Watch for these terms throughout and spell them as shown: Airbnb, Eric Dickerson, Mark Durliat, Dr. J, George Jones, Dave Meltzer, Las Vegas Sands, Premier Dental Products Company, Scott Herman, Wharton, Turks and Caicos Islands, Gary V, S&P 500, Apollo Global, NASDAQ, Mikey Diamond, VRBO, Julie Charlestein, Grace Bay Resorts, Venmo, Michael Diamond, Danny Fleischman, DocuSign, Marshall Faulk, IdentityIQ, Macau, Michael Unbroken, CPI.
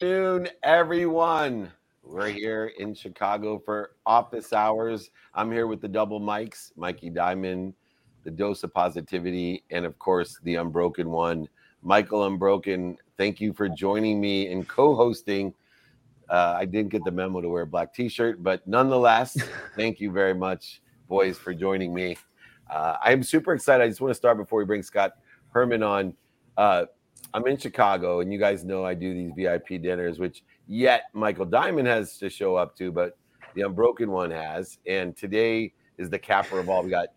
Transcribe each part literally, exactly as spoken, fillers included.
Afternoon, everyone. We're here in Chicago for office hours. I'm here with the double mics, Mikey Diamond, the dose of positivity, and of course, the unbroken one, Michael Unbroken. Thank you for joining me and co-hosting. Uh, I didn't get the memo to wear a black t-shirt, but nonetheless, thank you very much, boys, for joining me. Uh, I'm super excited. I just want to start before we bring Scott Herman on. Uh, I'm in Chicago, and you guys know I do these V I P dinners, which yet Michael Diamond has to show up to, but the Unbroken one has. And today is the capper of all we got,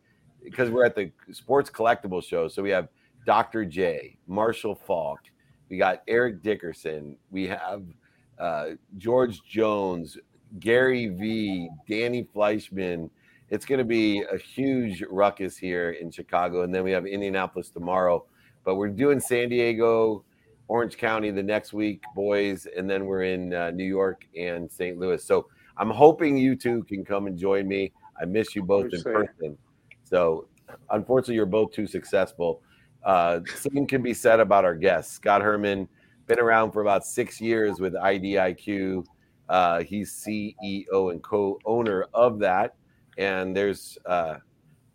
because we're at the Sports Collectible Show. So we have Doctor J, Marshall Faulk. We got Eric Dickerson. We have uh, George Jones, Gary V, Danny Fleischman. It's going to be a huge ruckus here in Chicago. And then we have Indianapolis tomorrow. But we're doing San Diego, Orange County the next week, boys, and then we're in uh, New York and Saint Louis. So I'm hoping you two can come and join me. I miss you both in person. So unfortunately, you're both too successful. Uh, same can be said about our guests. Scott Herman, been around for about six years with I D I Q. Uh, he's C E O and co-owner of that. And there's uh,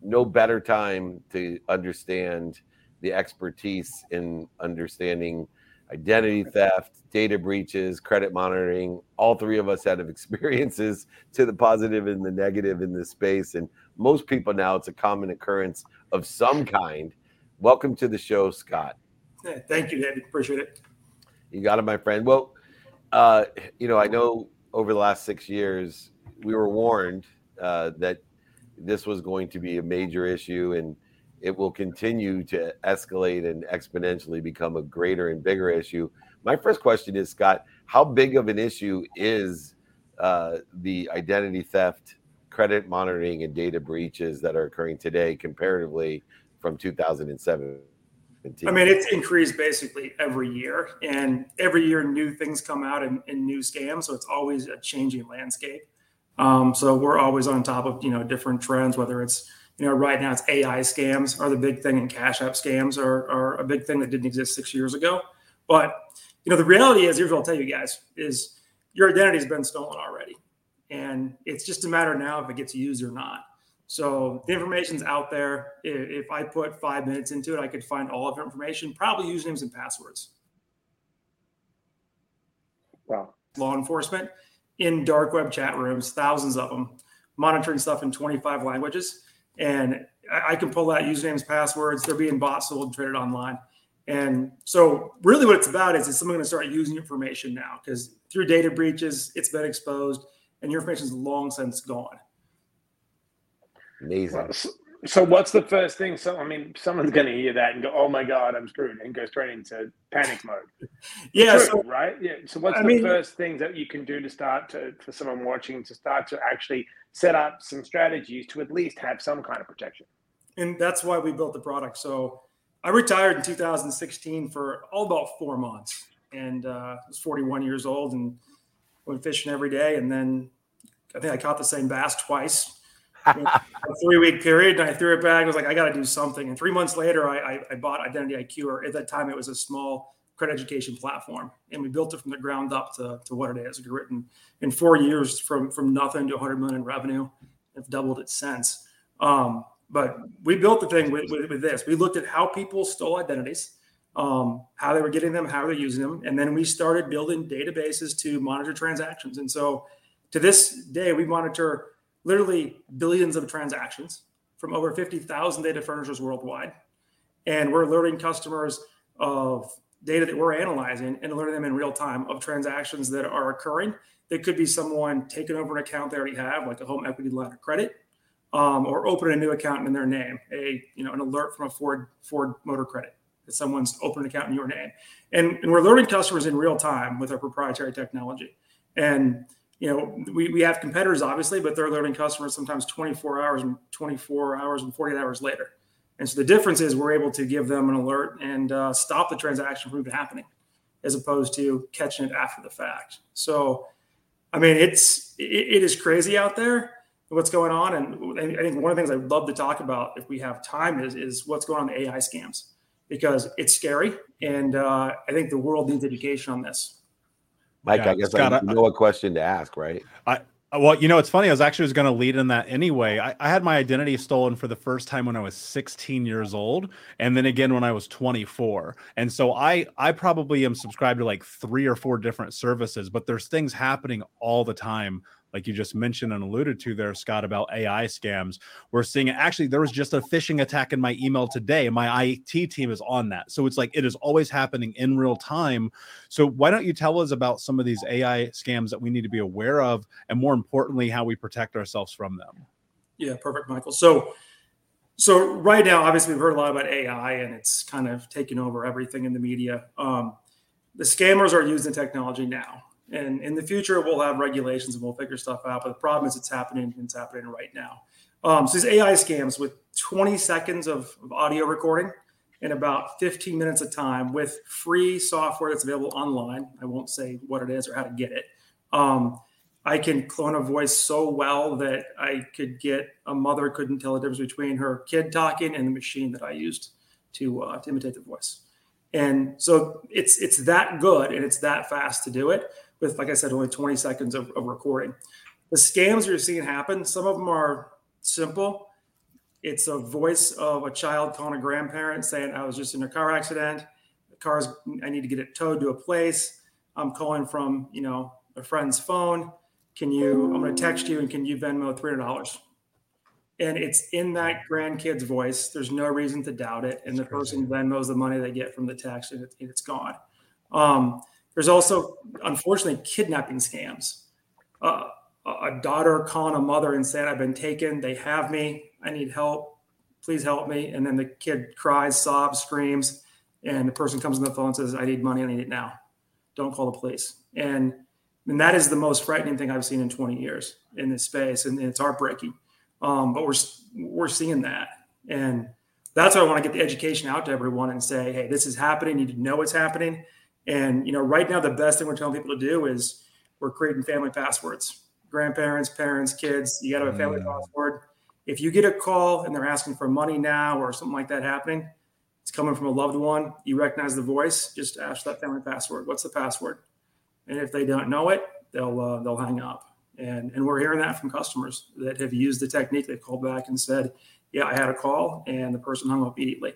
no better time to understand the expertise in understanding identity theft, data breaches, credit monitoring. All three of us had experiences to the positive and the negative in this space. And most people now, it's a common occurrence of some kind. Welcome to the show, Scott. Yeah, thank you, David. Appreciate it. You got it, my friend. Well, uh, you know, I know over the last six years, we were warned uh, that this was going to be a major issue, and it will continue to escalate and exponentially become a greater and bigger issue. My first question is, Scott, how big of an issue is uh, the identity theft, credit monitoring, and data breaches that are occurring today comparatively from two thousand seven? I mean, it's increased basically every year, and every year new things come out and, and new scams. So it's always a changing landscape. Um, so we're always on top of, you know, different trends, whether it's, you know, right now it's A I scams are the big thing, and Cash App scams are, are a big thing that didn't exist six years ago. But, you know, the reality is, here's what I'll tell you guys, is your identity has been stolen already. And it's just a matter now if it gets used or not. So the information's out there. If I put five minutes into it, I could find all of your information, probably usernames and passwords. Wow. Law enforcement in dark web chat rooms, thousands of them, monitoring stuff in twenty-five languages. And I can pull out usernames, passwords. They're being bought, sold, and traded online. And so really what it's about is, is someone going to start using information now, because through data breaches, it's been exposed, and your information is long since gone. Amazing. So what's the first thing? So, I mean, someone's going to hear that and go, oh, my God, I'm screwed, and go straight into panic mode. Yeah. True, so, right? Yeah. So what's I the mean, first thing that you can do to start to, for someone watching, to start to actually set up some strategies to at least have some kind of protection? And that's why we built the product. So I retired in two thousand sixteen for all about four months. And uh, I was forty-one years old and went fishing every day. And then I think I caught the same bass twice. A three-week period, and I threw it back. I was like, I got to do something. And three months later, I, I, I bought IdentityIQ, or at that time, it was a small credit education platform. And we built it from the ground up to, to what it is. It's written in four years from, from nothing to one hundred million in revenue. It's doubled it since. Um, but we built the thing with, with, with this. We looked at how people stole identities, um, how they were getting them, how they're using them. And then we started building databases to monitor transactions. And so to this day, we monitor literally billions of transactions from over fifty thousand data furnishers worldwide. And we're alerting customers of data that we're analyzing and alerting them in real time of transactions that are occurring. That could be someone taking over an account they already have, like a home equity line of credit, um, or opening a new account in their name, a, you know, an alert from a Ford, Ford Motor Credit that someone's opened an account in your name. And, and we're alerting customers in real time with our proprietary technology. And You know, we, we have competitors, obviously, but they're alerting customers sometimes twenty-four hours and twenty-four hours and forty-eight hours later. And so the difference is we're able to give them an alert and uh, stop the transaction from even happening, as opposed to catching it after the fact. So, I mean, it's it, it is crazy out there what's going on. And, and I think one of the things I'd love to talk about if we have time is, is what's going on in A I scams, because it's scary. And uh, I think the world needs education on this. Mike, yeah, I guess I know a question to ask, right? I Well, you know, it's funny. I was actually was going to lead in that anyway. I, I had my identity stolen for the first time when I was sixteen years old. And then again, when I was twenty-four. And so I, I probably am subscribed to like three or four different services, but there's things happening all the time. Like you just mentioned and alluded to there, Scott, about A I scams. We're seeing it. Actually, there was just a phishing attack in my email today. My I T team is on that. So it's like it is always happening in real time. So why don't you tell us about some of these A I scams that we need to be aware of, and more importantly, how we protect ourselves from them? Yeah, perfect, Michael. So, so right now, obviously, we've heard a lot about A I, and it's kind of taken over everything in the media. Um, the scammers are using technology now. And in the future, we'll have regulations and we'll figure stuff out. But the problem is it's happening and it's happening right now. Um, so these A I scams with twenty seconds of, of audio recording and about fifteen minutes of time with free software that's available online. I won't say what it is or how to get it. Um, I can clone a voice so well that I could get a mother couldn't tell the difference between her kid talking and the machine that I used to, uh, to imitate the voice. And so it's it's that good and it's that fast to do it. With, like I said, only twenty seconds of, of recording. The scams you're seeing happen, some of them are simple. It's a voice of a child calling a grandparent saying, I was just in a car accident. The car's, I need to get it towed to a place. I'm calling from, you know, a friend's phone. Can you, I'm going to text you and can you Venmo three hundred dollars? And it's in that grandkid's voice. There's no reason to doubt it. And the person Venmos the money they get from the text and it, it's gone. Um, There's also, unfortunately, kidnapping scams. Uh, a daughter calling a mother and saying, I've been taken. They have me. I need help. Please help me. And then the kid cries, sobs, screams. And the person comes on the phone and says, I need money. I need it now. Don't call the police. And, and that is the most frightening thing I've seen in twenty years in this space. And it's heartbreaking. Um, but we're we're seeing that. And that's why I want to get the education out to everyone and say, hey, this is happening. You need to know what's happening. And, you know, right now, the best thing we're telling people to do is we're creating family passwords, grandparents, parents, kids. You got to have a family mm. password. If you get a call and they're asking for money now or something like that happening, it's coming from a loved one. You recognize the voice. Just ask that family password. What's the password? And if they don't know it, they'll uh, they'll hang up. And and we're hearing that from customers that have used the technique. They called back and said, yeah, I had a call and the person hung up immediately.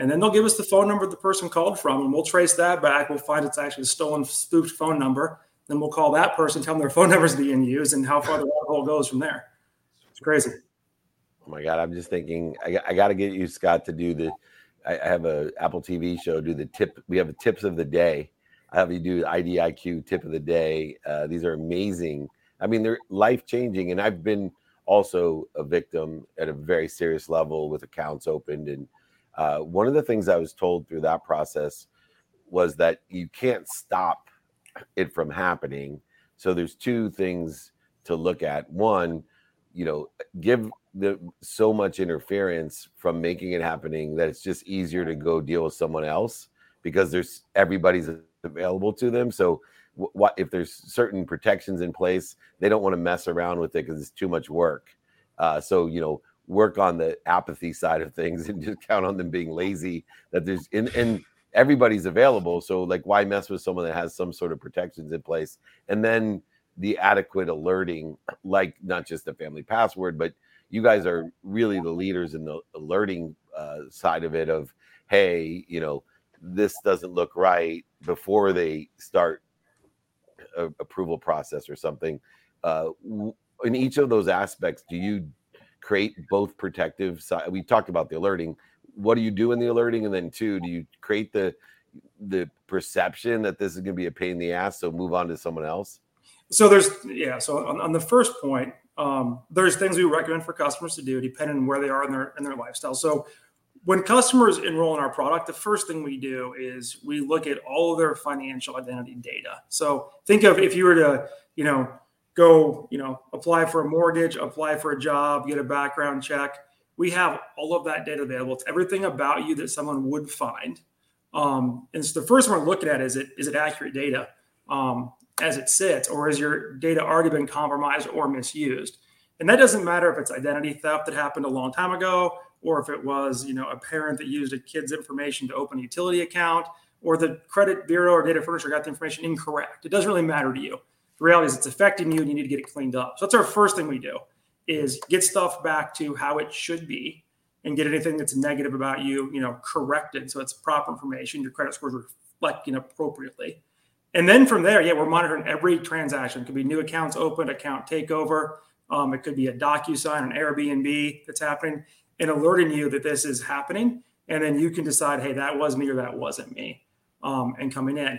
And then they'll give us the phone number the person called from, and we'll trace that back. We'll find it's actually a stolen, spoofed phone number. Then we'll call that person, tell them their phone number is being used, and how far the rabbit hole goes from there. It's crazy. Oh my God! I'm just thinking. I, I got to get you, Scott, to do the. I, I have a Apple T V show. Do the tip. We have a tips of the day. I have you do the I D I Q tip of the day. Uh, these are amazing. I mean, they're life changing, and I've been also a victim at a very serious level with accounts opened and. Uh, one of the things I was told through that process was that you can't stop it from happening. So there's two things to look at. One, you know, give the so much interference from making it happening that it's just easier to go deal with someone else because there's everybody's available to them. So w- what if there's certain protections in place, they don't want to mess around with it because it's too much work. Uh, so, you know, work on the apathy side of things and just count on them being lazy that there's and, and everybody's available. So like why mess with someone that has some sort of protections in place? And then the adequate alerting, like not just the family password, but you guys are really the leaders in the alerting uh, side of it of, hey, you know, this doesn't look right before they start a approval process or something. Uh, in each of those aspects, do you create both protective side? We talked about the alerting. What do you do in the alerting? And then two, do you create the the perception that this is going to be a pain in the ass, so move on to someone else? So there's, yeah. So on, on the first point, um, there's things we recommend for customers to do depending on where they are in their, in their lifestyle. So when customers enroll in our product, the first thing we do is we look at all of their financial identity data. So think of if you were to, you know, go, you know, apply for a mortgage, apply for a job, get a background check. We have all of that data available. It's everything about you that someone would find. Um, and so the first one we're looking at is it is it accurate data um, as it sits, or has your data already been compromised or misused? And that doesn't matter if it's identity theft that happened a long time ago, or if it was, you know, a parent that used a kid's information to open a utility account, or the credit bureau or data furnisher got the information incorrect. It doesn't really matter to you. The reality is it's affecting you and you need to get it cleaned up. So that's our first thing we do, is get stuff back to how it should be and get anything that's negative about you, you know, corrected. So it's proper information, your credit scores reflecting appropriately. And then from there, yeah, we're monitoring every transaction. It could be new accounts opened, account takeover. Um, it could be a DocuSign, an Airbnb that's happening, and alerting you that this is happening. And then you can decide, hey, that was me or that wasn't me, um, and coming in.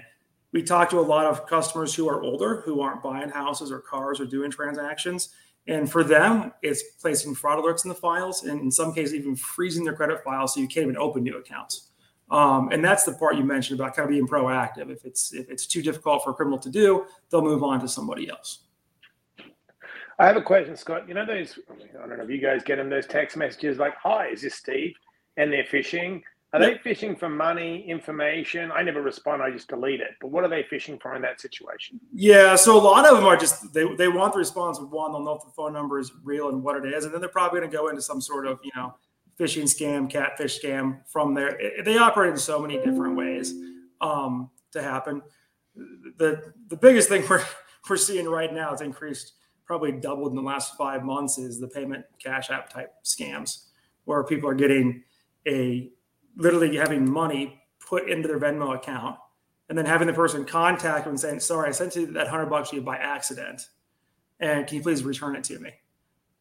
We talk to a lot of customers who are older, who aren't buying houses or cars or doing transactions. And for them, it's placing fraud alerts in the files, and in some cases, even freezing their credit files so you can't even open new accounts. Um, and that's the part you mentioned about kind of being proactive. If it's if it's too difficult for a criminal to do, they'll move on to somebody else. I have a question, Scott. You know those, I don't know if you guys get them, those text messages like, hi, is this Steve? And they're phishing. Are yeah. they phishing for money, information? I never respond. I just delete it. But what are they phishing for in that situation? Yeah, so a lot of them are just, they, they want the response of one. They'll know if the phone number is real and what it is. And then they're probably going to go into some sort of, you know, phishing scam, catfish scam from there. It, they operate in so many different ways um, to happen. The the biggest thing we're, we're seeing right now is increased, probably doubled in the last five months is the payment cash app type scams, where people are getting a, literally having money put into their Venmo account and then having the person contact them and saying, sorry, I sent you that hundred bucks to you by accident. And can you please return it to me?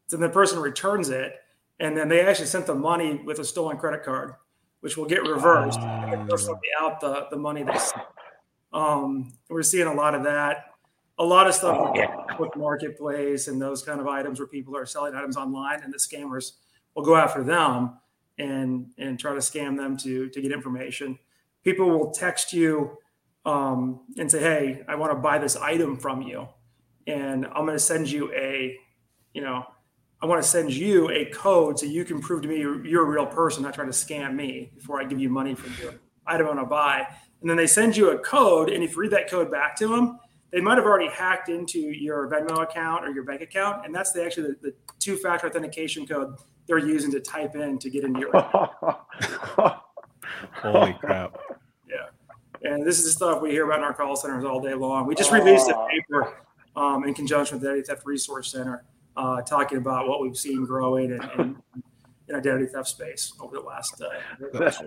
So the person returns it. And then they actually sent the money with a stolen credit card, which will get reversed. And then they'll send out the, the money they sent. Um, we're seeing a lot of that. A lot of stuff oh, yeah. with Marketplace and those kind of items where people are selling items online and the scammers will go after them and and try to scam them to, to get information. People will text you um, and say, hey, I want to buy this item from you. And I'm going to send you a, you know, I want to send you a code so you can prove to me you're, you're a real person, not trying to scam me before I give you money for your item I want to buy. And then they send you a code. And if you read that code back to them, they might have already hacked into your Venmo account or your bank account. And that's the, actually the, the two-factor authentication code they're using to type in to get into your account. Holy crap. Yeah. And this is the stuff we hear about in our call centers all day long. We just released a paper um, in conjunction with the Identity Theft Resource Center uh, talking about what we've seen growing in, in, in identity theft space over the last uh, that's,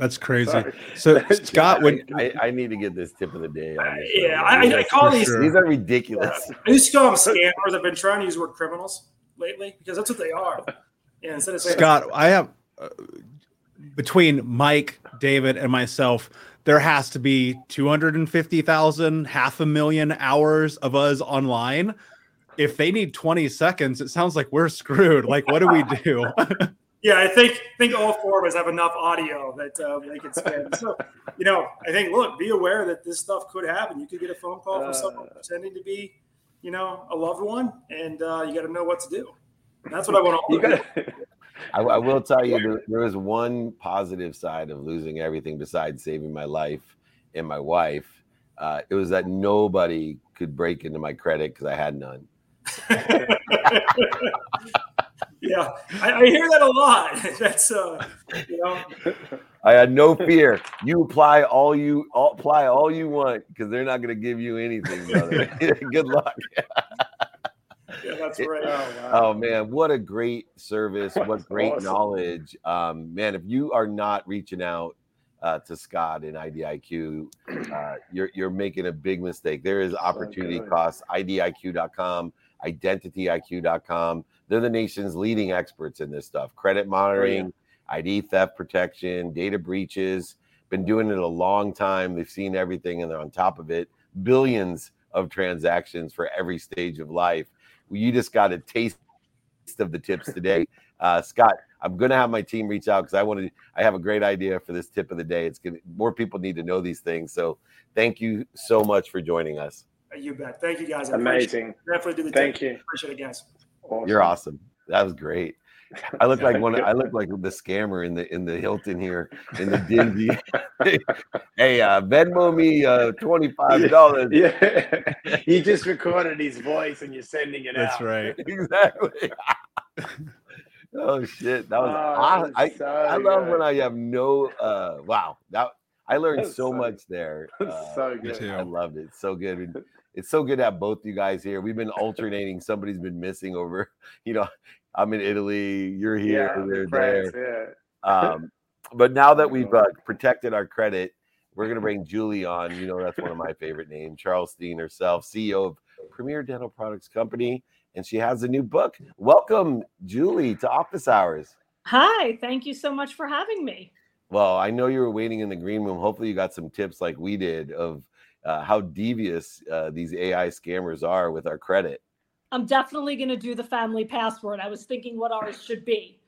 that's crazy. Sorry. So that's Scott, when I, I need to get this tip of the day. On this yeah, I, I, I call these. Sure. These are ridiculous. I used to call them scammers. I've been trying to use the word criminals lately because that's what they are. And instead of saying, Scott, I have uh, between Mike, David, and myself, there has to be two hundred fifty thousand, half a million hours of us online. If they need twenty seconds, it sounds like we're screwed. Like, what do we do? Yeah, I think think all four of us have enough audio that uh, they can spend. So, you know, I think, look, be aware that this stuff could happen. You could get a phone call from uh, someone pretending to be, you know, a loved one, and uh, you got to know what to do. And that's what I want to do. I, I will tell you, there, there is one positive side of losing everything besides saving my life and my wife. Uh, it was that nobody could break into my credit because I had none. yeah, I, I hear that a lot. That's uh, you know, I had no fear. You apply all you all, apply all you want because they're not going to give you anything, brother. Good luck. Yeah, that's right. It, oh, wow. Oh man, what a great service! What great awesome. knowledge, um, man! If you are not reaching out uh, to Scott and I D I Q, uh, you're you're making a big mistake. There is opportunity so cost. I D I Q dot com. Identity I Q dot com. They're the nation's leading experts in this stuff. Credit monitoring, yeah. I D theft protection, data breaches. Been doing it a long time. They've seen everything and they're on top of it. Billions of transactions for every stage of life. You just got a taste of the tips today. Uh, Scott, I'm going to have my team reach out because I want to. I have a great idea for this tip of the day. It's gonna, more people need to know these things. So thank you so much for joining us. You bet. Thank you, guys. I Amazing. Definitely do the Thank take. you. Appreciate it, guys. Awesome. You're awesome. That was great. I look like one. I look like the scammer in the in the Hilton here in the dingy. Hey, uh, Venmo me uh, twenty five dollars. Yeah. yeah. You just recorded his voice and you're sending it That's out. That's right. Exactly. Oh shit! That was. Oh, awesome. I, I love when I have no. Uh, wow. That I learned so, so much there. Uh, so good. I loved it. So good. It's so good to have both you guys here. We've been alternating. Somebody's been missing over, you know, I'm in Italy, you're here, yeah, they're France, there. Yeah. Um, but now that we've uh, protected our credit, we're going to bring Julie on. You know, that's one of my favorite names, Charlestein herself, C E O of Premier Dental Products Company. And she has a new book. Welcome, Julie, to Office Hours. Hi, thank you so much for having me. Well, I know you were waiting in the green room. Hopefully you got some tips like we did of uh, how devious uh, these A I scammers are with our credit. I'm definitely going to do the family password. I was thinking what ours should be.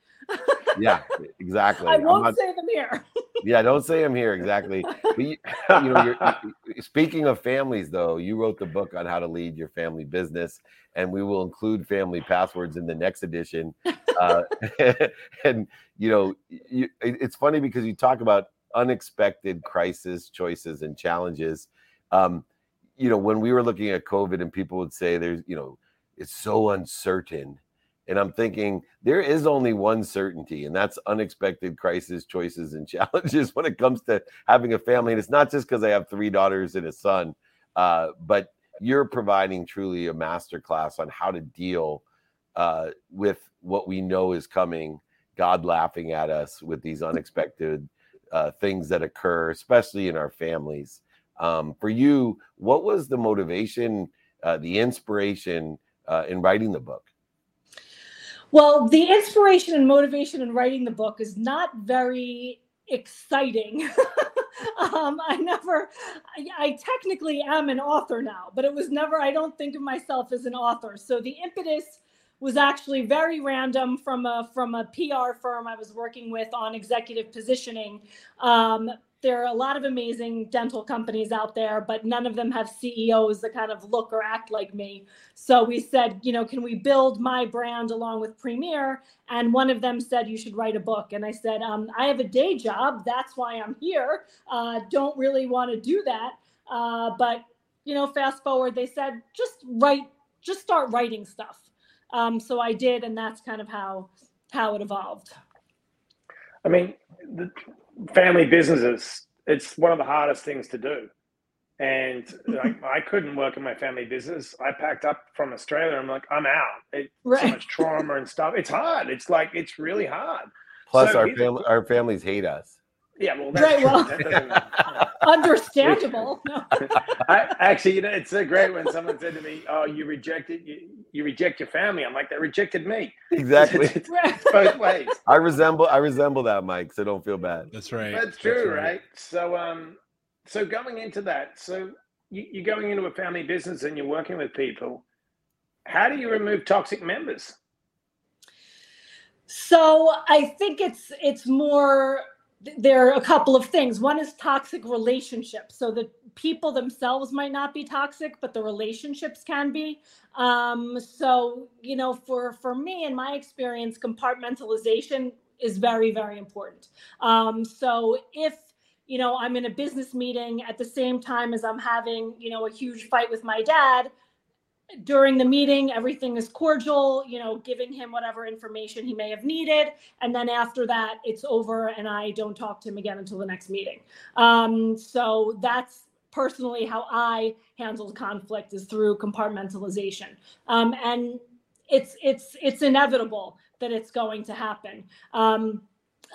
Yeah, exactly. I won't not, say them here. Yeah, don't say them here. Exactly. But you, you know, you're, speaking of families, though, you wrote the book on how to lead your family business, and we will include family passwords in the next edition. Uh, and you know, you, it's funny because you talk about unexpected crisis, choices, and challenges. Um, you know, when we were looking at COVID, and people would say, "There's, you know, it's so uncertain." And I'm thinking there is only one certainty, and that's unexpected crisis, choices, and challenges when it comes to having a family. And it's not just because I have three daughters and a son, uh, but you're providing truly a masterclass on how to deal uh, with what we know is coming, God laughing at us with these unexpected uh, things that occur, especially in our families. Um, for you, what was the motivation, uh, the inspiration uh, in writing the book? Well, the inspiration and motivation in writing the book is not very exciting. um, I never, I, I technically am an author now, but it was never, I don't think of myself as an author. So the impetus was actually very random from a, from a P R firm I was working with on executive positioning. Um, there are a lot of amazing dental companies out there, but none of them have C E Os that kind of look or act like me. So we said, you know, can we build my brand along with Premier? And one of them said, you should write a book. And I said, um, I have a day job. That's why I'm here. Uh, don't really want to do that. Uh, but, you know, fast forward, they said, just write, just start writing stuff. Um, so I did. And that's kind of how, how it evolved. I mean, the family businesses, it's one of the hardest things to do. And like, I couldn't work in my family business. I packed up from Australia. I'm like, I'm out. It's right. So much trauma and stuff. It's hard. It's like, it's really hard. Plus so our fam- our families hate us. Yeah, well, that's right, well, that understandable. No. I, actually, you know, it's so great when someone said to me, "Oh, you rejected you, you reject your family." I'm like, "They rejected me." Exactly. It's, it's both ways. I resemble I resemble that, Mike. So don't feel bad. That's right. That's true, that's right. right? So, um, so going into that, so you, you're going into a family business and you're working with people. How do you remove toxic members? So I think it's it's more. There are a couple of things. One is toxic relationships. So the people themselves might not be toxic, but the relationships can be. Um, so, you know, for, for me, in my experience, compartmentalization is very, very important. Um, so if, you know, I'm in a business meeting at the same time as I'm having, you know, a huge fight with my dad, during the meeting, everything is cordial, you know, giving him whatever information he may have needed. And then after that, it's over and I don't talk to him again until the next meeting. Um, so that's personally how I handled conflict, is through compartmentalization. Um, and it's it's it's inevitable that it's going to happen. Um,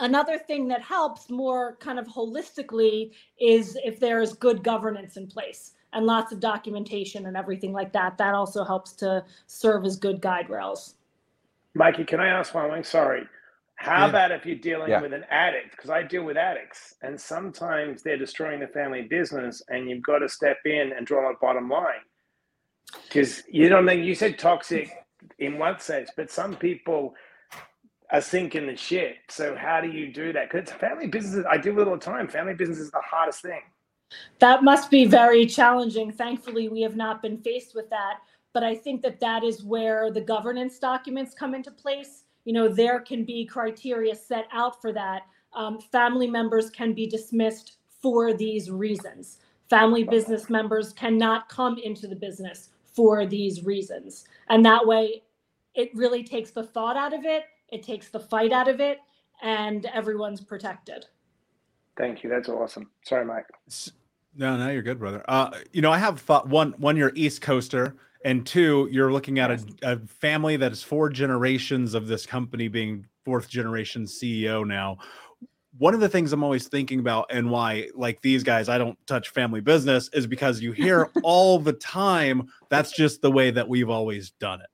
Another thing that helps more kind of holistically is if there is good governance in place and lots of documentation and everything like that. That also helps to serve as good guide rails. Mikey, can I ask one thing? Sorry. How yeah. about if you're dealing yeah. with an addict? Because I deal with addicts, and sometimes they're destroying the family business, and you've got to step in and draw a bottom line. Because, you know what I mean? You said toxic in one sense, but some people are sinking the ship. So how do you do that? Because family businesses, I do it all the time. Family business is the hardest thing. That must be very challenging. Thankfully, we have not been faced with that. But I think that that is where the governance documents come into place. You know, there can be criteria set out for that. Um, family members can be dismissed for these reasons. Family business members cannot come into the business for these reasons. And that way, it really takes the thought out of it. It takes the fight out of it, and everyone's protected. Thank you. That's awesome. Sorry, Mike. No, no, you're good, brother. Uh, you know, I have thought one, one, you're East Coaster, and two, you're looking at a, a family that is four generations of this company being fourth generation C E O now. One of the things I'm always thinking about, and why, like these guys, I don't touch family business, is because you hear all the time, that's just the way that we've always done it.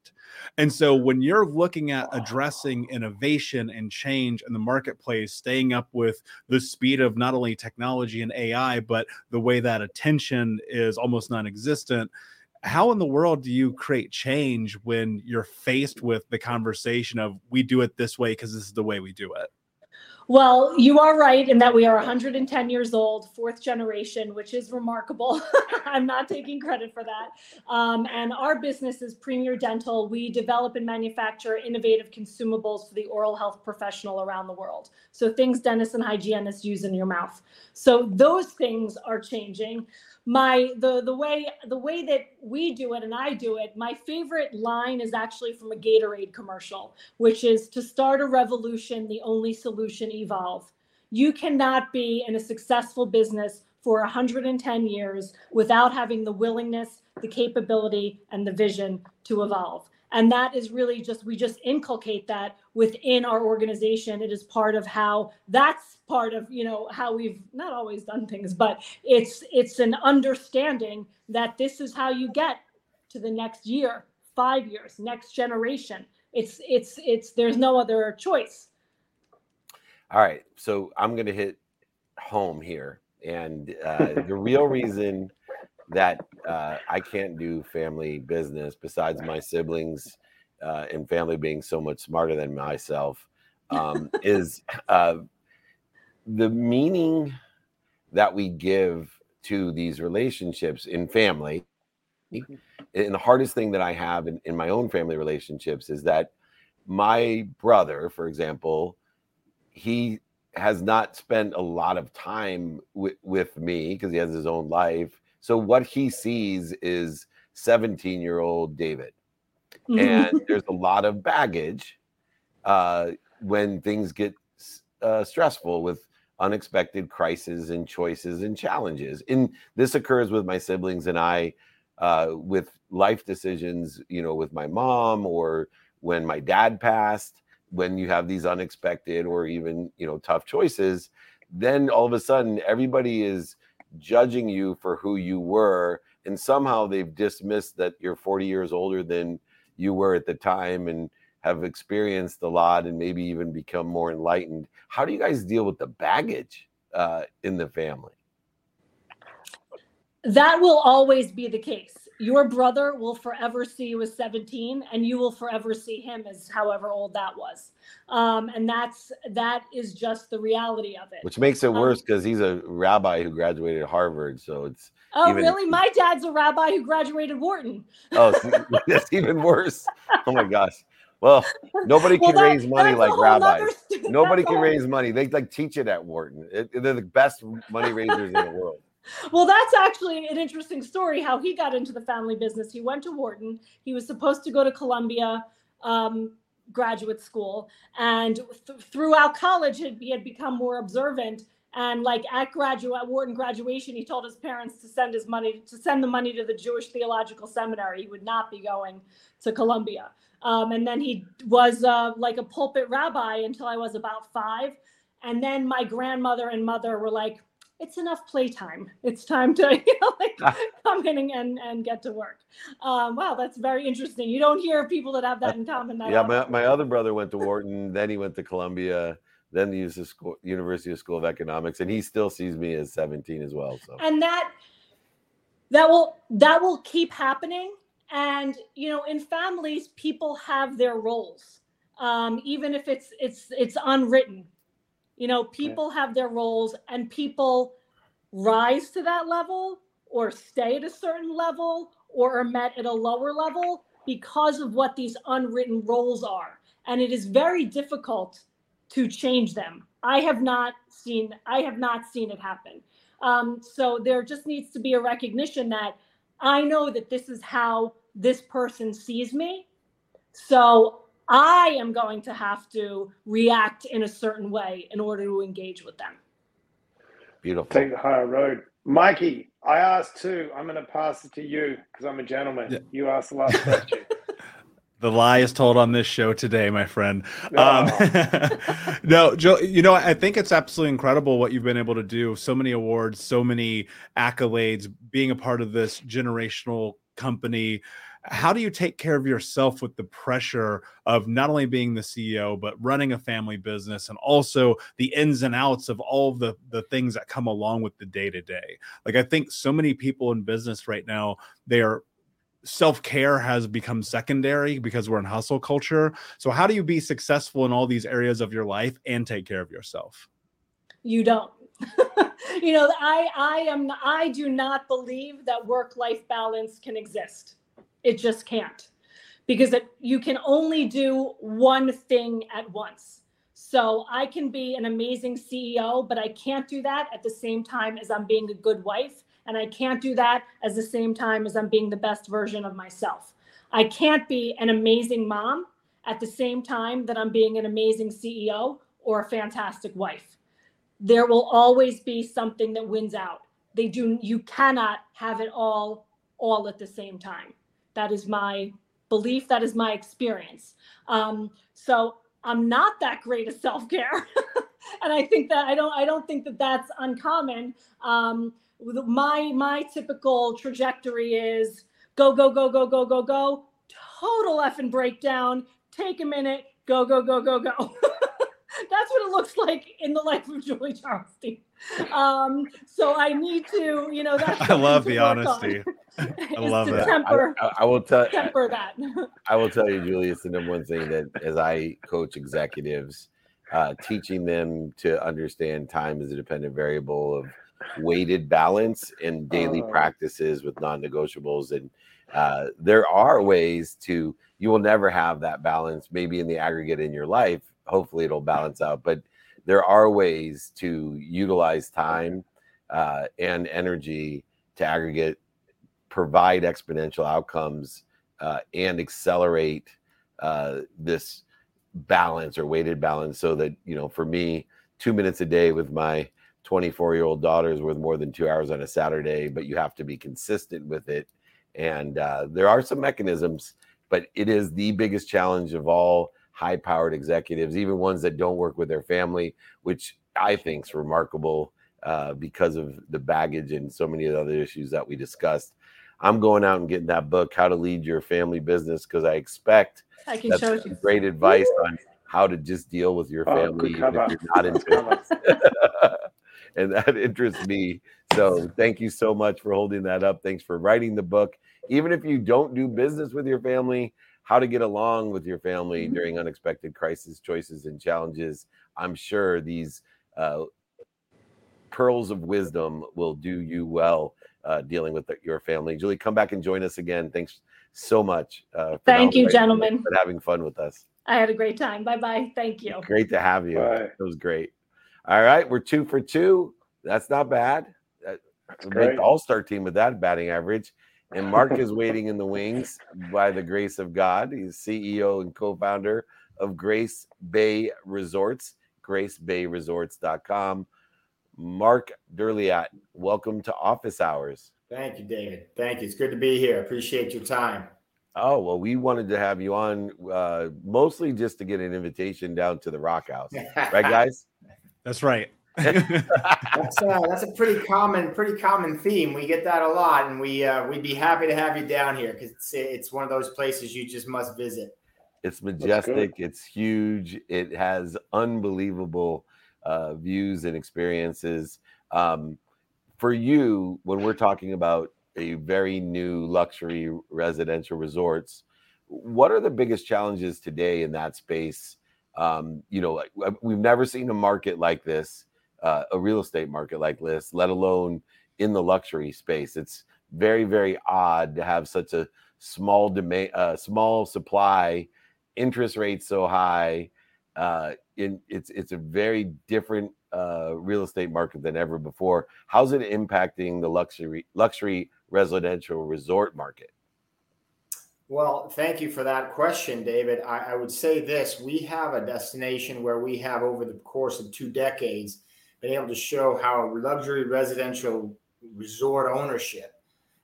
And so when you're looking at addressing innovation and change in the marketplace, staying up with the speed of not only technology and A I, but the way that attention is almost non-existent, how in the world do you create change when you're faced with the conversation of, we do it this way because this is the way we do it? Well, you are right in that we are one hundred ten years old, fourth generation, which is remarkable. I'm not taking credit for that. Um, and our business is Premier Dental. We develop and manufacture innovative consumables for the oral health professional around the world. So things dentists and hygienists use in your mouth. So those things are changing. My the the way the way that we do it and I do it, my favorite line is actually from a Gatorade commercial, which is, to start a revolution, the only solution evolve. You cannot be in a successful business for one hundred ten years without having the willingness, the capability, and the vision to evolve. And that is really just, we just inculcate that within our organization. It is part of how, that's part of, you know, how we've not always done things, but it's it's an understanding that this is how you get to the next year, five years, next generation. It's, it's, it's, there's no other choice. All right. So I'm going to hit home here. And uh, the real reason that uh, I can't do family business, besides my siblings uh, and family being so much smarter than myself, um, is uh, the meaning that we give to these relationships in family. And the hardest thing that I have in, in my own family relationships is that my brother, for example, he has not spent a lot of time w- with me because he has his own life. So what he sees is seventeen-year-old David. And there's a lot of baggage uh, when things get uh, stressful with unexpected crises and choices and challenges. And this occurs with my siblings and I uh, with life decisions, you know, with my mom or when my dad passed, when you have these unexpected or even, you know, tough choices, then all of a sudden everybody is judging you for who you were, and somehow they've dismissed that you're forty years older than you were at the time and have experienced a lot and maybe even become more enlightened. How do you guys deal with the baggage uh, in the family? That will always be the case. Your brother will forever see you as seventeen, and you will forever see him as however old that was. Um, and that's that is just the reality of it. Which makes it worse because um, he's a rabbi who graduated Harvard. So it's oh, even, really? My dad's a rabbi who graduated Wharton. Oh, that's even worse. Oh my gosh. Well, nobody well, can that, raise money like rabbis. St- nobody can whole... raise money. They like teach it at Wharton. It, they're the best money raisers in the world. Well, that's actually an interesting story, how he got into the family business. He went to Wharton. He was supposed to go to Columbia um, graduate school. And th- throughout college, he had become more observant. And like at graduate Wharton graduation, he told his parents to send his money, to send the money to the Jewish Theological Seminary. He would not be going to Columbia. Um, and then he was uh, like a pulpit rabbi until I was about five. And then my grandmother and mother were like, it's enough playtime. It's time to, you know, like, come in and, and get to work. Um, wow, that's very interesting. You don't hear people that have that in common. That yeah, my, my other brother went to Wharton, then he went to Columbia, then he used the school, University of School of Economics, and he still sees me as seventeen as well. So, and that that will that will keep happening. And you know, in families, people have their roles, um, even if it's it's it's unwritten. You know, people have their roles, and people rise to that level or stay at a certain level or are met at a lower level because of what these unwritten roles are. And it is very difficult to change them. I have not seen, I have not seen it happen. Um, so there just needs to be a recognition that I know that this is how this person sees me. So I am going to have to react in a certain way in order to engage with them. Beautiful. Take the higher road. Mikey, I asked two. I'm going to pass it to you because I'm a gentleman. Yeah. You asked the last question. The lie is told on this show today, my friend. No. Um, no, Joe, you know, I think it's absolutely incredible what you've been able to do. So many awards, so many accolades, being a part of this generational company. How do you take care of yourself with the pressure of not only being the C E O, but running a family business and also the ins and outs of all of the, the things that come along with the day-to-day? Like, I think so many people in business right now, they are self-care has become secondary because we're in hustle culture. So how do you be successful in all these areas of your life and take care of yourself? You don't. You know, I I am I do not believe that work-life balance can exist. It just can't, because it, you can only do one thing at once. So I can be an amazing C E O, but I can't do that at the same time as I'm being a good wife. And I can't do that at the same time as I'm being the best version of myself. I can't be an amazing mom at the same time that I'm being an amazing C E O or a fantastic wife. There will always be something that wins out. They do. You cannot have it all, all at the same time. That is my belief. That is my experience. Um, so I'm not that great at self-care. And I think that I don't, I don't think that that's uncommon. Um, My my typical trajectory is go, go, go, go, go, go, go, total effing breakdown, take a minute, go, go, go, go, go. That's what it looks like in the life of Julie Charlestein. Um, so I need to, you know, that's I love the honesty. I love it. Temper, I, I, I will tell temper that. I will tell you, Julie, it's the number one thing that as I coach executives, uh, teaching them to understand time is a dependent variable of weighted balance and daily oh. practices with non-negotiables. And uh, there are ways to, you will never have that balance, maybe in the aggregate in your life, hopefully it'll balance out, but there are ways to utilize time uh, and energy to aggregate, provide exponential outcomes uh, and accelerate uh, this balance or weighted balance. So that, you know, for me, two minutes a day with my twenty-four-year-old daughter is worth more than two hours on a Saturday, but you have to be consistent with it. And uh, there are some mechanisms, but it is the biggest challenge of all high-powered executives, even ones that don't work with their family, which I think is remarkable uh, because of the baggage and so many of the other issues that we discussed. I'm going out and getting that book, How to Lead Your Family Business, because I expect I can that's show you. Great advice on how to just deal with your family oh, if you're not in business. And that interests me. So thank you so much for holding that up. Thanks for writing the book. Even if you don't do business with your family, how to get along with your family during unexpected crisis, choices, and challenges. I'm sure these uh, pearls of wisdom will do you well uh, dealing with the, your family. Julie, come back and join us again. Thanks so much. Uh, for thank you, gentlemen. For having fun with us. I had a great time. Bye-bye. Thank you. Great to have you. Bye. It was great. All right, we're two for two. That's not bad. That would make the all-star team with that batting average. And Mark is waiting in the wings by the grace of God. He's C E O and co-founder of Grace Bay Resorts, grace bay resorts dot com. Mark Durliat, welcome to Office Hours. Thank you, David. Thank you. It's good to be here. Appreciate your time. Oh, well, we wanted to have you on uh, mostly just to get an invitation down to the Rock House. Right, guys? That's right. that's, uh, that's a pretty common, pretty common theme. We get that a lot, and we uh, we'd be happy to have you down here because it's, it's one of those places you just must visit. It's majestic. It's huge. It has unbelievable uh, views and experiences. Um, for you, when we're talking about a very new luxury residential resorts, what are the biggest challenges today in that space? Um, you know, we've never seen a market like this, uh, a real estate market like this, let alone in the luxury space. It's very, very odd to have such a small demand, uh, small supply, interest rates so high. Uh, in, it's it's a very different uh, real estate market than ever before. How's it impacting the luxury luxury residential resort market? Well, thank you for that question, David. I, I would say this. We have a destination where we have, over the course of two decades, been able to show how luxury residential resort ownership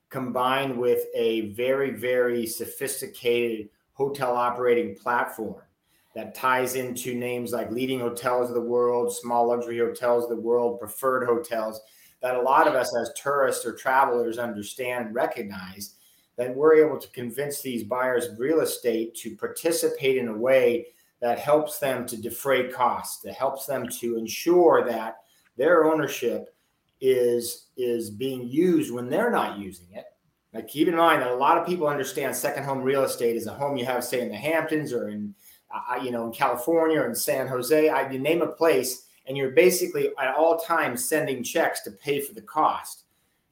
combined with a very, very sophisticated hotel operating platform that ties into names like leading hotels of the world, small luxury hotels of the world, preferred hotels, that a lot of us as tourists or travelers understand and recognize, that we're able to convince these buyers of real estate to participate in a way that helps them to defray costs, that helps them to ensure that their ownership is, is being used when they're not using it. Now, keep in mind that a lot of people understand second home real estate is a home you have, say, in the Hamptons or in Uh, you know, in California or in San Jose, I, you name a place, and you're basically at all times sending checks to pay for the cost.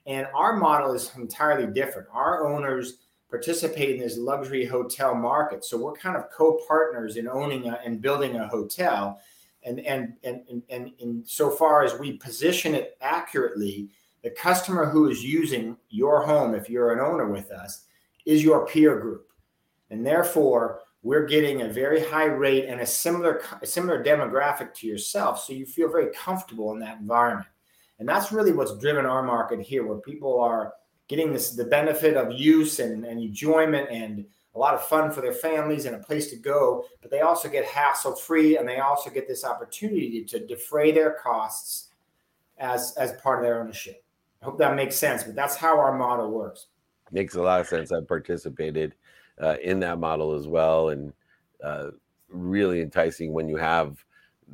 And our model is entirely different. Our owners participate in this luxury hotel market. So we're kind of co-partners in owning a, and building a hotel. And, and, and, and, and, and so far as we position it accurately, the customer who is using your home, if you're an owner with us, is your peer group. And therefore, we're getting a very high rate and a similar a similar demographic to yourself, so you feel very comfortable in that environment. And that's really what's driven our market here, where people are getting this, the benefit of use and, and enjoyment and a lot of fun for their families and a place to go, but they also get hassle-free, and they also get this opportunity to defray their costs as, as part of their ownership. I hope that makes sense, but that's how our model works. Makes a lot of sense. I participated Uh, in that model as well, and uh, really enticing when you have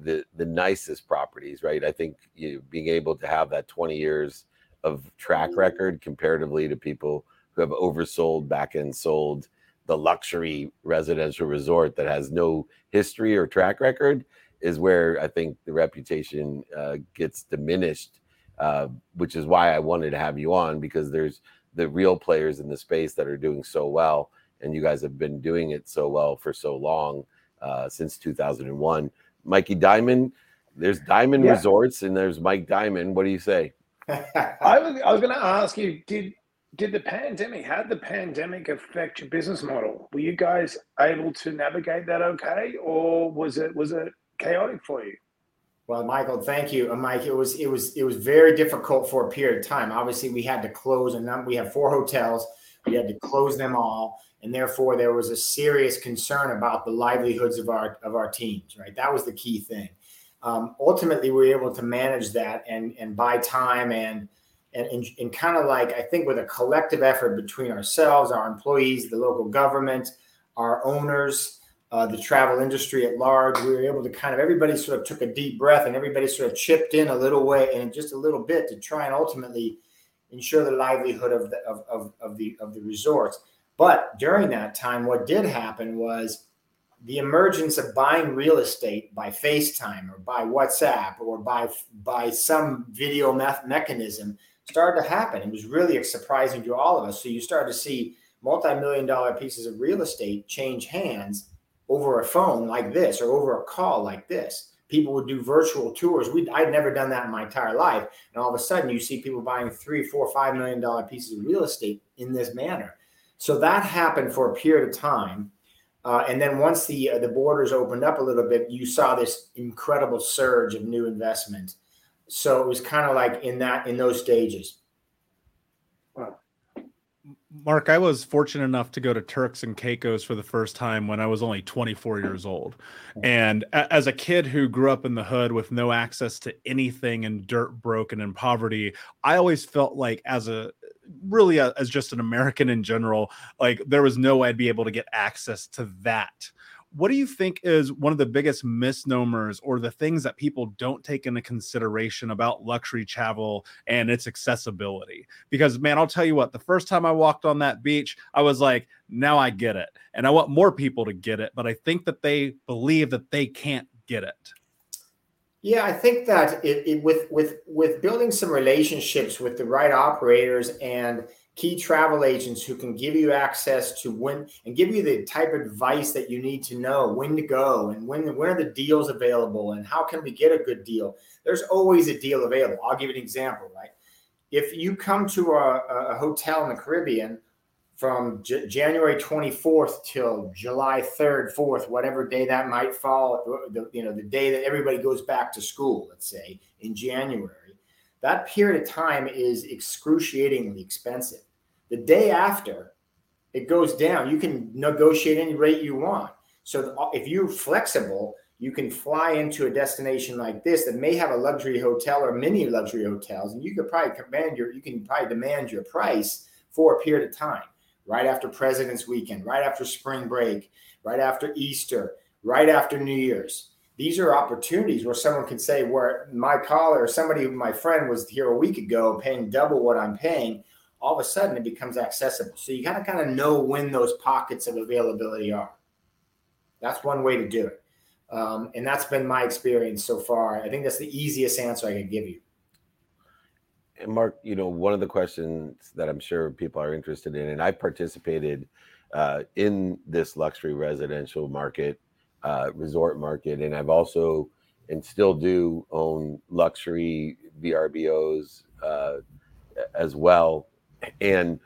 the the nicest properties, right? I think you being able to have that twenty years of track record comparatively to people who have oversold, back end sold the luxury residential resort that has no history or track record is where I think the reputation uh, gets diminished, uh, which is why I wanted to have you on, because there's the real players in the space that are doing so well. And you guys have been doing it so well for so long, uh, since two thousand one. Mikey Diamond, there's Diamond yeah. Resorts and there's Mike Diamond. What do you say? I was, I was going to ask you, did did the pandemic, how did the pandemic affect your business model? Were you guys able to navigate that okay, or was it was it chaotic for you? Well, Michael, thank you, uh, Mike. It was it was it was very difficult for a period of time. Obviously, we had to close, and we have four hotels. We had to close them all. And therefore, there was a serious concern about the livelihoods of our of our teams, right? That was the key thing. Um, ultimately, we were able to manage that and and buy time and and, and, and kind of like, I think, with a collective effort between ourselves, our employees, the local government, our owners, uh, the travel industry at large, we were able to kind of, everybody sort of took a deep breath and everybody sort of chipped in a little way and just a little bit to try and ultimately ensure the livelihood of the, of, of, of the, of the resorts. But during that time, what did happen was the emergence of buying real estate by FaceTime or by WhatsApp or by by some video me- mechanism started to happen. It was really surprising to all of us. So you started to see multi-million dollar pieces of real estate change hands over a phone like this or over a call like this. People would do virtual tours. We'd, I'd never done that in my entire life. And all of a sudden, you see people buying three, four, five million dollar pieces of real estate in this manner. So that happened for a period of time. Uh, and then once the uh, the borders opened up a little bit, you saw this incredible surge of new investment. So it was kind of like in that in those stages. Wow. Mark, I was fortunate enough to go to Turks and Caicos for the first time when I was only twenty-four years old. And as a kid who grew up in the hood with no access to anything and dirt broke and in poverty, I always felt like as a really a, as just an American in general, like there was no way I'd be able to get access to that. What do you think is one of the biggest misnomers or the things that people don't take into consideration about luxury travel and its accessibility? Because, man, I'll tell you what, the first time I walked on that beach, I was like, now I get it. And I want more people to get it. But I think that they believe that they can't get it. Yeah, I think that it, it, with with with building some relationships with the right operators and key travel agents who can give you access to when and give you the type of advice that you need to know when to go and when when are the deals available and how can we get a good deal. There's always a deal available. I'll give you an example, right? If you come to a, a hotel in the Caribbean from J- January twenty-fourth till July third, fourth, whatever day that might fall, the, you know, the day that everybody goes back to school, let's say, in January, that period of time is excruciatingly expensive. The day after, it goes down. You can negotiate any rate you want. So if you're flexible, you can fly into a destination like this that may have a luxury hotel or many luxury hotels, and you could probably command your, you can probably demand your price for a period of time. Right after President's Weekend, right after spring break, right after Easter, right after New Year's. These are opportunities where someone can say, where my caller or somebody, my friend was here a week ago paying double what I'm paying, all of a sudden it becomes accessible. So you got to kind of know when those pockets of availability are. That's one way to do it. Um, and that's been my experience so far. I think that's the easiest answer I can give you. And Mark, you know, one of the questions that I'm sure people are interested in, and I participated uh, in this luxury residential market, uh, resort market, and I've also, and still do, own luxury V R B Os uh, as well. And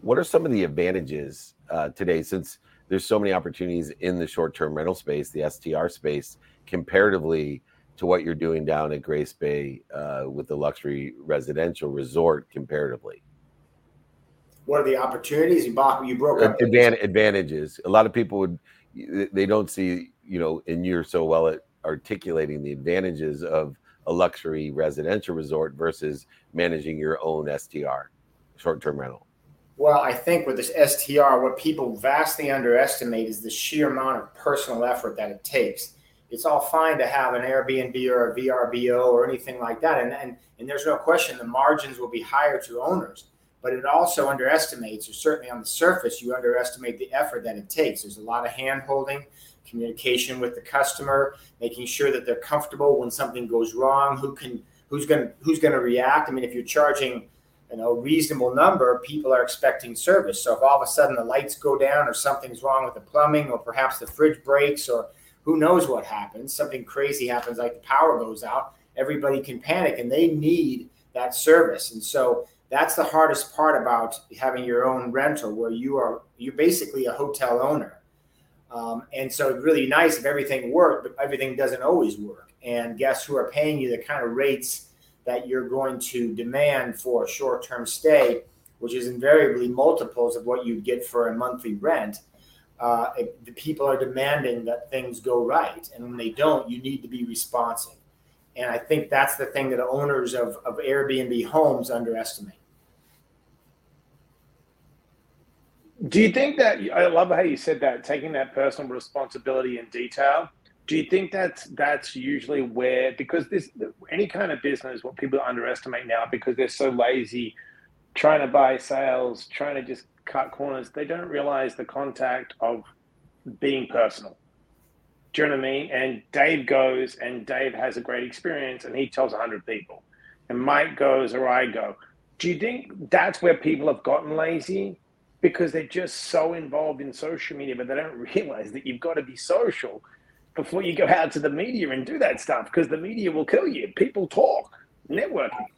what are some of the advantages uh, today, since there's so many opportunities in the short-term rental space, the S T R space, comparatively to what you're doing down at Grace Bay uh, with the luxury residential resort comparatively? What are the opportunities? You broke up. Advan- advantages. A lot of people would, they don't see, you know, and you're so well at articulating the advantages of a luxury residential resort versus managing your own S T R, short-term rental. Well, I think with this S T R, what people vastly underestimate is the sheer amount of personal effort that it takes. It's all fine to have an Airbnb or a V R B O or anything like that. And, and and there's no question the margins will be higher to owners, but it also underestimates, or certainly on the surface, you underestimate the effort that it takes. There's a lot of hand-holding, communication with the customer, making sure that they're comfortable when something goes wrong, who can who's gonna who's gonna react. I mean, if you're charging, you know, a reasonable number, people are expecting service. So if all of a sudden the lights go down or something's wrong with the plumbing, or perhaps the fridge breaks, or who knows what happens, something crazy happens, like the power goes out, everybody can panic, and they need that service. And so that's the hardest part about having your own rental, where you are, you're basically a hotel owner. Um, and so it's really nice if everything worked, but everything doesn't always work. And guests who are paying you the kind of rates that you're going to demand for a short-term stay, which is invariably multiples of what you'd get for a monthly rent, Uh, the people are demanding that things go right. And when they don't, you need to be responsive. And I think that's the thing that owners of, of Airbnb homes underestimate. Do you think that, I love how you said that, taking that personal responsibility in detail, do you think that's, that's usually where, because this, any kind of business, what people underestimate now, because they're so lazy, trying to buy sales, trying to just cut corners, they don't realize the contact of being personal. Do you know what I mean? And Dave goes, and Dave has a great experience, and he tells one hundred people. And Mike goes, or I go. Do you think that's where people have gotten lazy? Because they're just so involved in social media, but they don't realize that you've got to be social before you go out to the media and do that stuff, because the media will kill you. People talk, networking.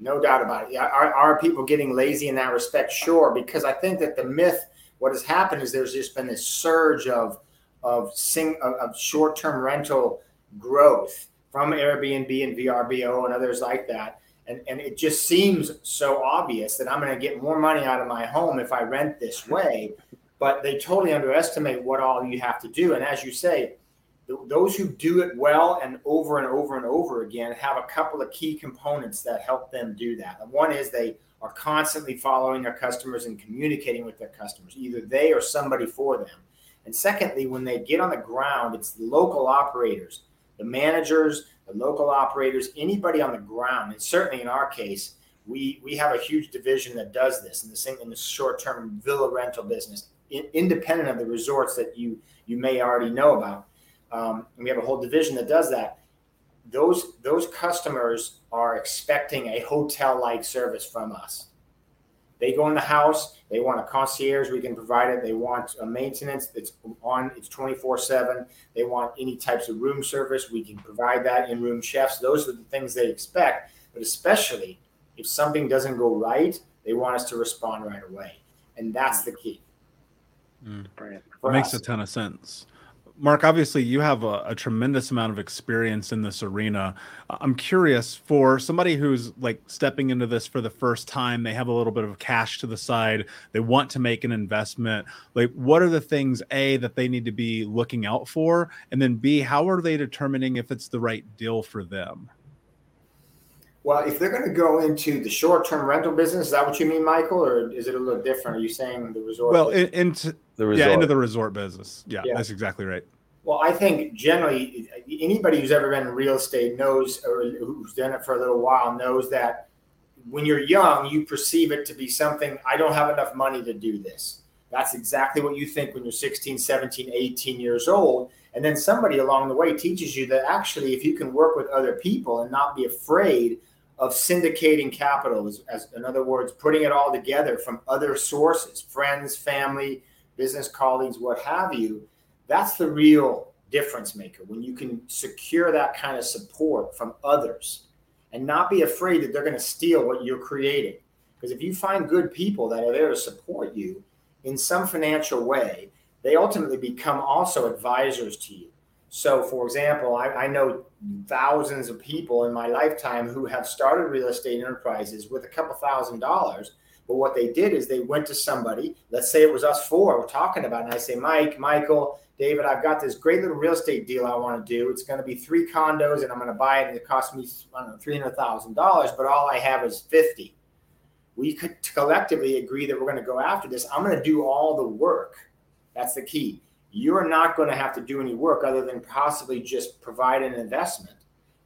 No doubt about it. Are, are people getting lazy in that respect? Sure, because I think that the myth, what has happened is there's just been this surge of of, sing, of, of short-term rental growth from Airbnb and V R B O and others like that. And, and it just seems so obvious that I'm going to get more money out of my home if I rent this way. But they totally underestimate what all you have to do. And as you say, those who do it well and over and over and over again have a couple of key components that help them do that. And one is they are constantly following their customers and communicating with their customers, either they or somebody for them. And secondly, when they get on the ground, it's the local operators, the managers, the local operators, anybody on the ground. And certainly in our case, we we have a huge division that does this in the, in the short-term villa rental business, in, independent of the resorts that you you may already know about. Um, and we have a whole division that does that. Those those customers are expecting a hotel-like service from us. They go in the house. They want a concierge. We can provide it. They want a maintenance. It's on. It's twenty-four seven. They want any types of room service. We can provide that, in-room chefs. Those are the things they expect. But especially if something doesn't go right, they want us to respond right away. And that's the key. Mm. For, for that us. Makes a ton of sense. Mark, obviously you have a, a tremendous amount of experience in this arena. I'm curious, for somebody who's like stepping into this for the first time, they have a little bit of cash to the side, they want to make an investment. Like, what are the things, A, that they need to be looking out for? And then B, how are they determining if it's the right deal for them? Well, if they're going to go into the short-term rental business, is that what you mean, Michael? Or is it a little different? Are you saying the resort? Well, in, into the resort. Yeah, into the resort business. Yeah, yeah, that's exactly right. Well, I think generally anybody who's ever been in real estate knows, or who's done it for a little while, knows that when you're young, you perceive it to be something, I don't have enough money to do this. That's exactly what you think when you're sixteen, seventeen, eighteen years old. And then somebody along the way teaches you that actually if you can work with other people and not be afraid of syndicating capital, as, as in other words, putting it all together from other sources, friends, family, business colleagues, what have you, that's the real difference maker, when you can secure that kind of support from others and not be afraid that they're going to steal what you're creating. Because if you find good people that are there to support you in some financial way, they ultimately become also advisors to you. So, for example, I, I know thousands of people in my lifetime who have started real estate enterprises with a couple thousand dollars. But what they did is they went to somebody, let's say it was us four, we're talking about, and I say, Mike, Michael, David, I've got this great little real estate deal I want to do. It's going to be three condos, and I'm going to buy it, and it cost me, I don't know, three hundred thousand dollars, but all I have is fifty. We could collectively agree that we're going to go after this. I'm going to do all the work. That's the key. You're not going to have to do any work other than possibly just provide an investment.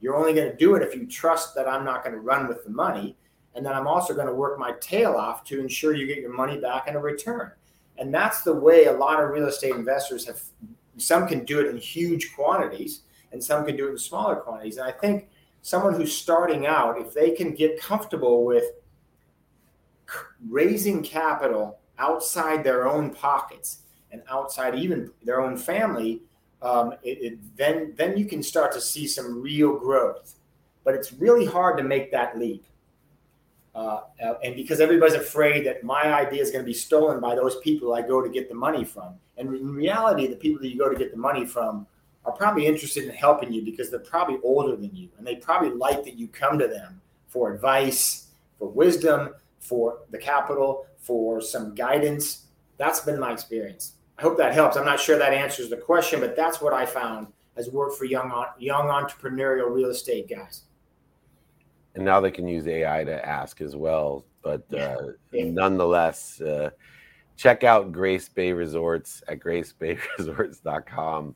You're only going to do it if you trust that I'm not going to run with the money. And then I'm also going to work my tail off to ensure you get your money back in a return. And that's the way a lot of real estate investors have. Some can do it in huge quantities and some can do it in smaller quantities. And I think someone who's starting out, if they can get comfortable with raising capital outside their own pockets and outside even their own family, um, it, it, then, then you can start to see some real growth. But it's really hard to make that leap. Uh, and because everybody's afraid that my idea is going to be stolen by those people I go to get the money from. And in reality, the people that you go to get the money from are probably interested in helping you because they're probably older than you. And they probably like that you come to them for advice, for wisdom, for the capital, for some guidance. That's been my experience. I hope that helps. I'm not sure that answers the question, but that's what I found has worked for young, young entrepreneurial real estate guys. And now they can use A I to ask as well. But uh, yeah. nonetheless, uh, check out Grace Bay Resorts at grace bay resorts dot com.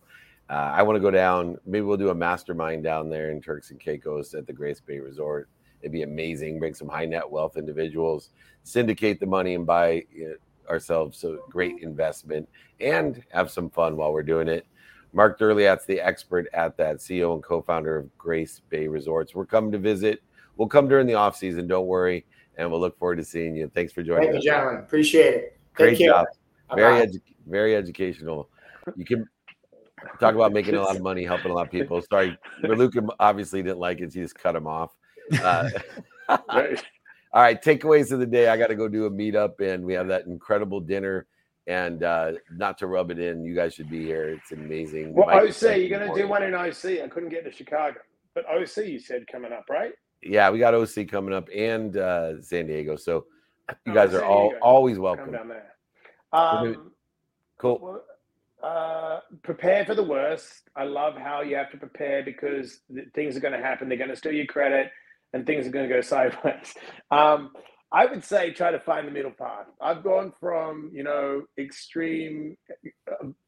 Uh, I want to go down. Maybe we'll do a mastermind down there in Turks and Caicos at the Grace Bay Resort. It'd be amazing. Bring some high net wealth individuals, syndicate the money and buy uh, ourselves a great investment and have some fun while we're doing it. Mark Durliat's the expert at that, C E O and co-founder of Grace Bay Resorts. We're coming to visit. We'll come during the off season. Don't worry. And we'll look forward to seeing you. Thanks for joining Thank us. Thank you, gentlemen. Appreciate it. Take Great care. Job. Very, edu- very educational. You can talk about making a lot of money, helping a lot of people. Sorry. Luke obviously didn't like it. He just cut him off. Uh, right. All right. Takeaways of the day. I got to go do a meetup and we have that incredible dinner. And uh, not to rub it in, you guys should be here. It's amazing. Well, O C, you're going to do one in O C. I couldn't get to Chicago. But O C, you said, coming up, right? Yeah, we got O C coming up and uh, San Diego. So you guys oh, are all always welcome. Come down there. Um, cool. Uh, prepare for the worst. I love how you have to prepare because things are going to happen. They're going to steal your credit and things are going to go sideways. Um I would say try to find the middle path. I've gone from, you know, extreme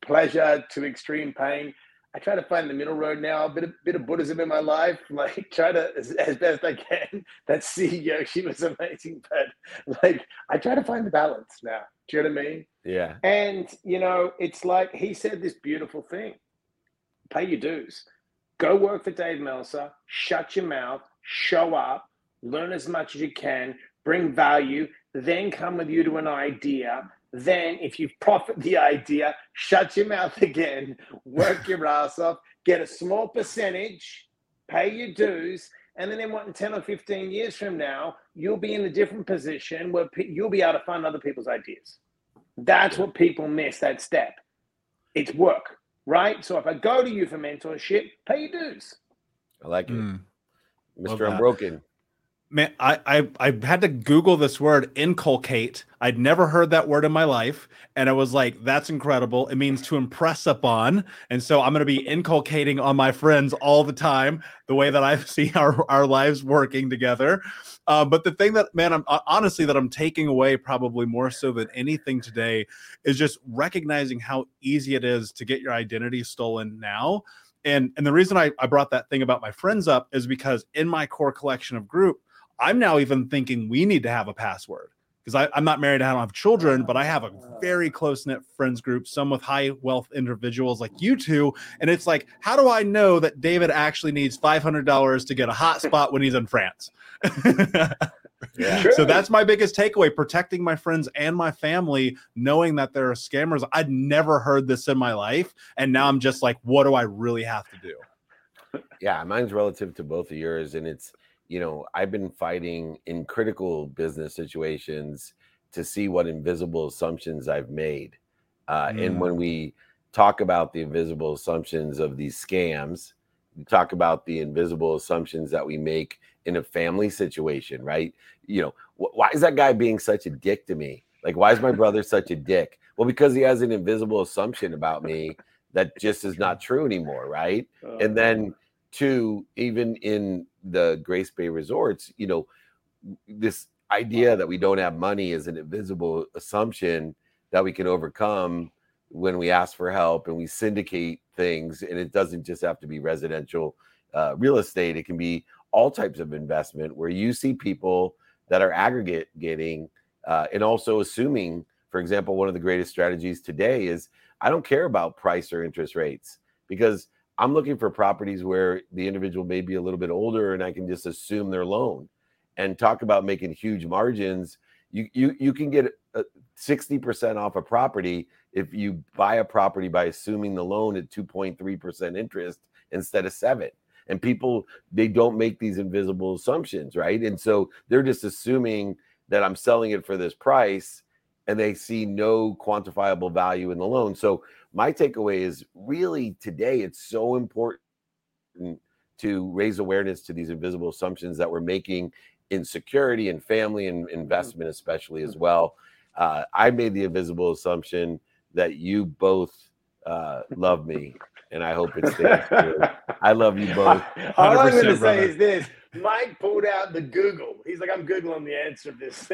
pleasure to extreme pain. I try to find the middle road now. A bit of, bit of Buddhism in my life. Like, try to, as, as best I can. That C E O, she was amazing. But, like, I try to find the balance now. Do you know what I mean? Yeah. And, you know, it's like he said this beautiful thing. Pay your dues. Go work for Dave Meltzer. Shut your mouth. Show up. Learn as much as you can. Bring value, then come with you to an idea. Then if you profit the idea, shut your mouth again, work your ass off, get a small percentage, pay your dues. And then in what, in ten or fifteen years from now, you'll be in a different position where you'll be able to fund other people's ideas. That's what people miss, that step. It's work, right? So if I go to you for mentorship, pay your dues. I like it. Mm. Mister Unbroken. Man, I, I I had to Google this word, inculcate. I'd never heard that word in my life. And I was like, that's incredible. It means to impress upon. And so I'm going to be inculcating on my friends all the time, the way that I see our, our lives working together. Uh, but the thing that, man, I'm honestly that I'm taking away probably more so than anything today is just recognizing how easy it is to get your identity stolen now. And, and the reason I, I brought that thing about my friends up is because in my core collection of group, I'm now even thinking we need to have a password because I'm not married. I don't have children, but I have a very close-knit friends group, some with high wealth individuals like you two. And it's like, how do I know that David actually needs five hundred dollars to get a hotspot when he's in France? Yeah. Sure. So that's my biggest takeaway, protecting my friends and my family, knowing that there are scammers. I'd never heard this in my life. And now I'm just like, what do I really have to do? Yeah, mine's relative to both of yours. And it's, you know, I've been fighting in critical business situations to see what invisible assumptions I've made. Uh, mm. And when we talk about the invisible assumptions of these scams, we talk about the invisible assumptions that we make in a family situation, right? You know, wh- why is that guy being such a dick to me? Like, why is my brother such a dick? Well, because he has an invisible assumption about me that just is not true anymore, right? Oh. And then two, even in the Grace Bay Resorts, you know, this idea that we don't have money is an invisible assumption that we can overcome when we ask for help and we syndicate things. And it doesn't just have to be residential uh, real estate. It can be all types of investment where you see people that are aggregating uh, and also assuming, for example, one of the greatest strategies today is I don't care about price or interest rates because I'm looking for properties where the individual may be a little bit older and I can just assume their loan and talk about making huge margins. You you you can get sixty percent off a property if you buy a property by assuming the loan at two point three percent interest instead of seven. And people, they don't make these invisible assumptions, right? And so they're just assuming that I'm selling it for this price and they see no quantifiable value in the loan. So my takeaway is really today, it's so important to raise awareness to these invisible assumptions that we're making in security and family and investment, especially as well. Uh, I made the invisible assumption that you both uh, love me, and I hope it stays true. I love you both. All I'm going to say is this. Mike pulled out the Google. He's like, I'm Googling the answer of this.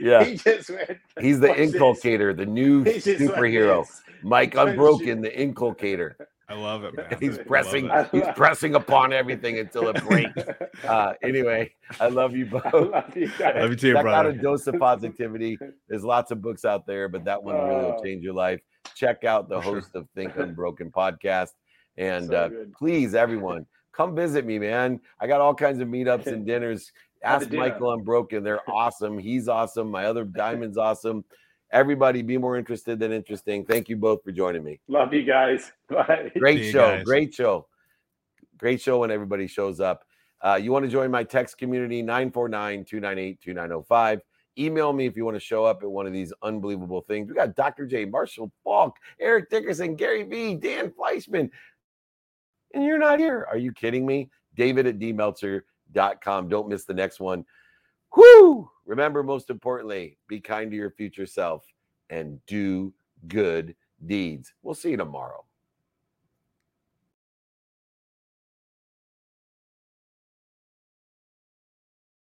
Yeah. He just went. He's the inculcator, this. The new superhero. Like Mike Unbroken, the inculcator. I love it, man. He's pressing, he's pressing upon everything until it breaks. Uh, anyway, I love you both. I love you, I love you too, Check brother. Out a dose of positivity. There's lots of books out there, but that one really will change your life. Check out the host of Think Unbroken podcast. And so uh, please, everyone, come visit me, man. I got all kinds of meetups and dinners. Ask dinner. Michael Unbroken. They're awesome. He's awesome. My other diamond's awesome. Everybody, be more interested than interesting. Thank you both for joining me. Love you guys. Bye. Great See show. Guys. Great show. Great show when everybody shows up. Uh, you want to join my text community, nine four nine, two nine eight, two nine zero five. Email me if you want to show up at one of these unbelievable things. We got Doctor J, Marshall Faulk, Eric Dickerson, Gary V, Dan Fleischman. And you're not here. Are you kidding me? David at d meltzer dot com. Don't miss the next one. Whoo! Remember, most importantly, be kind to your future self and do good deeds. We'll see you tomorrow.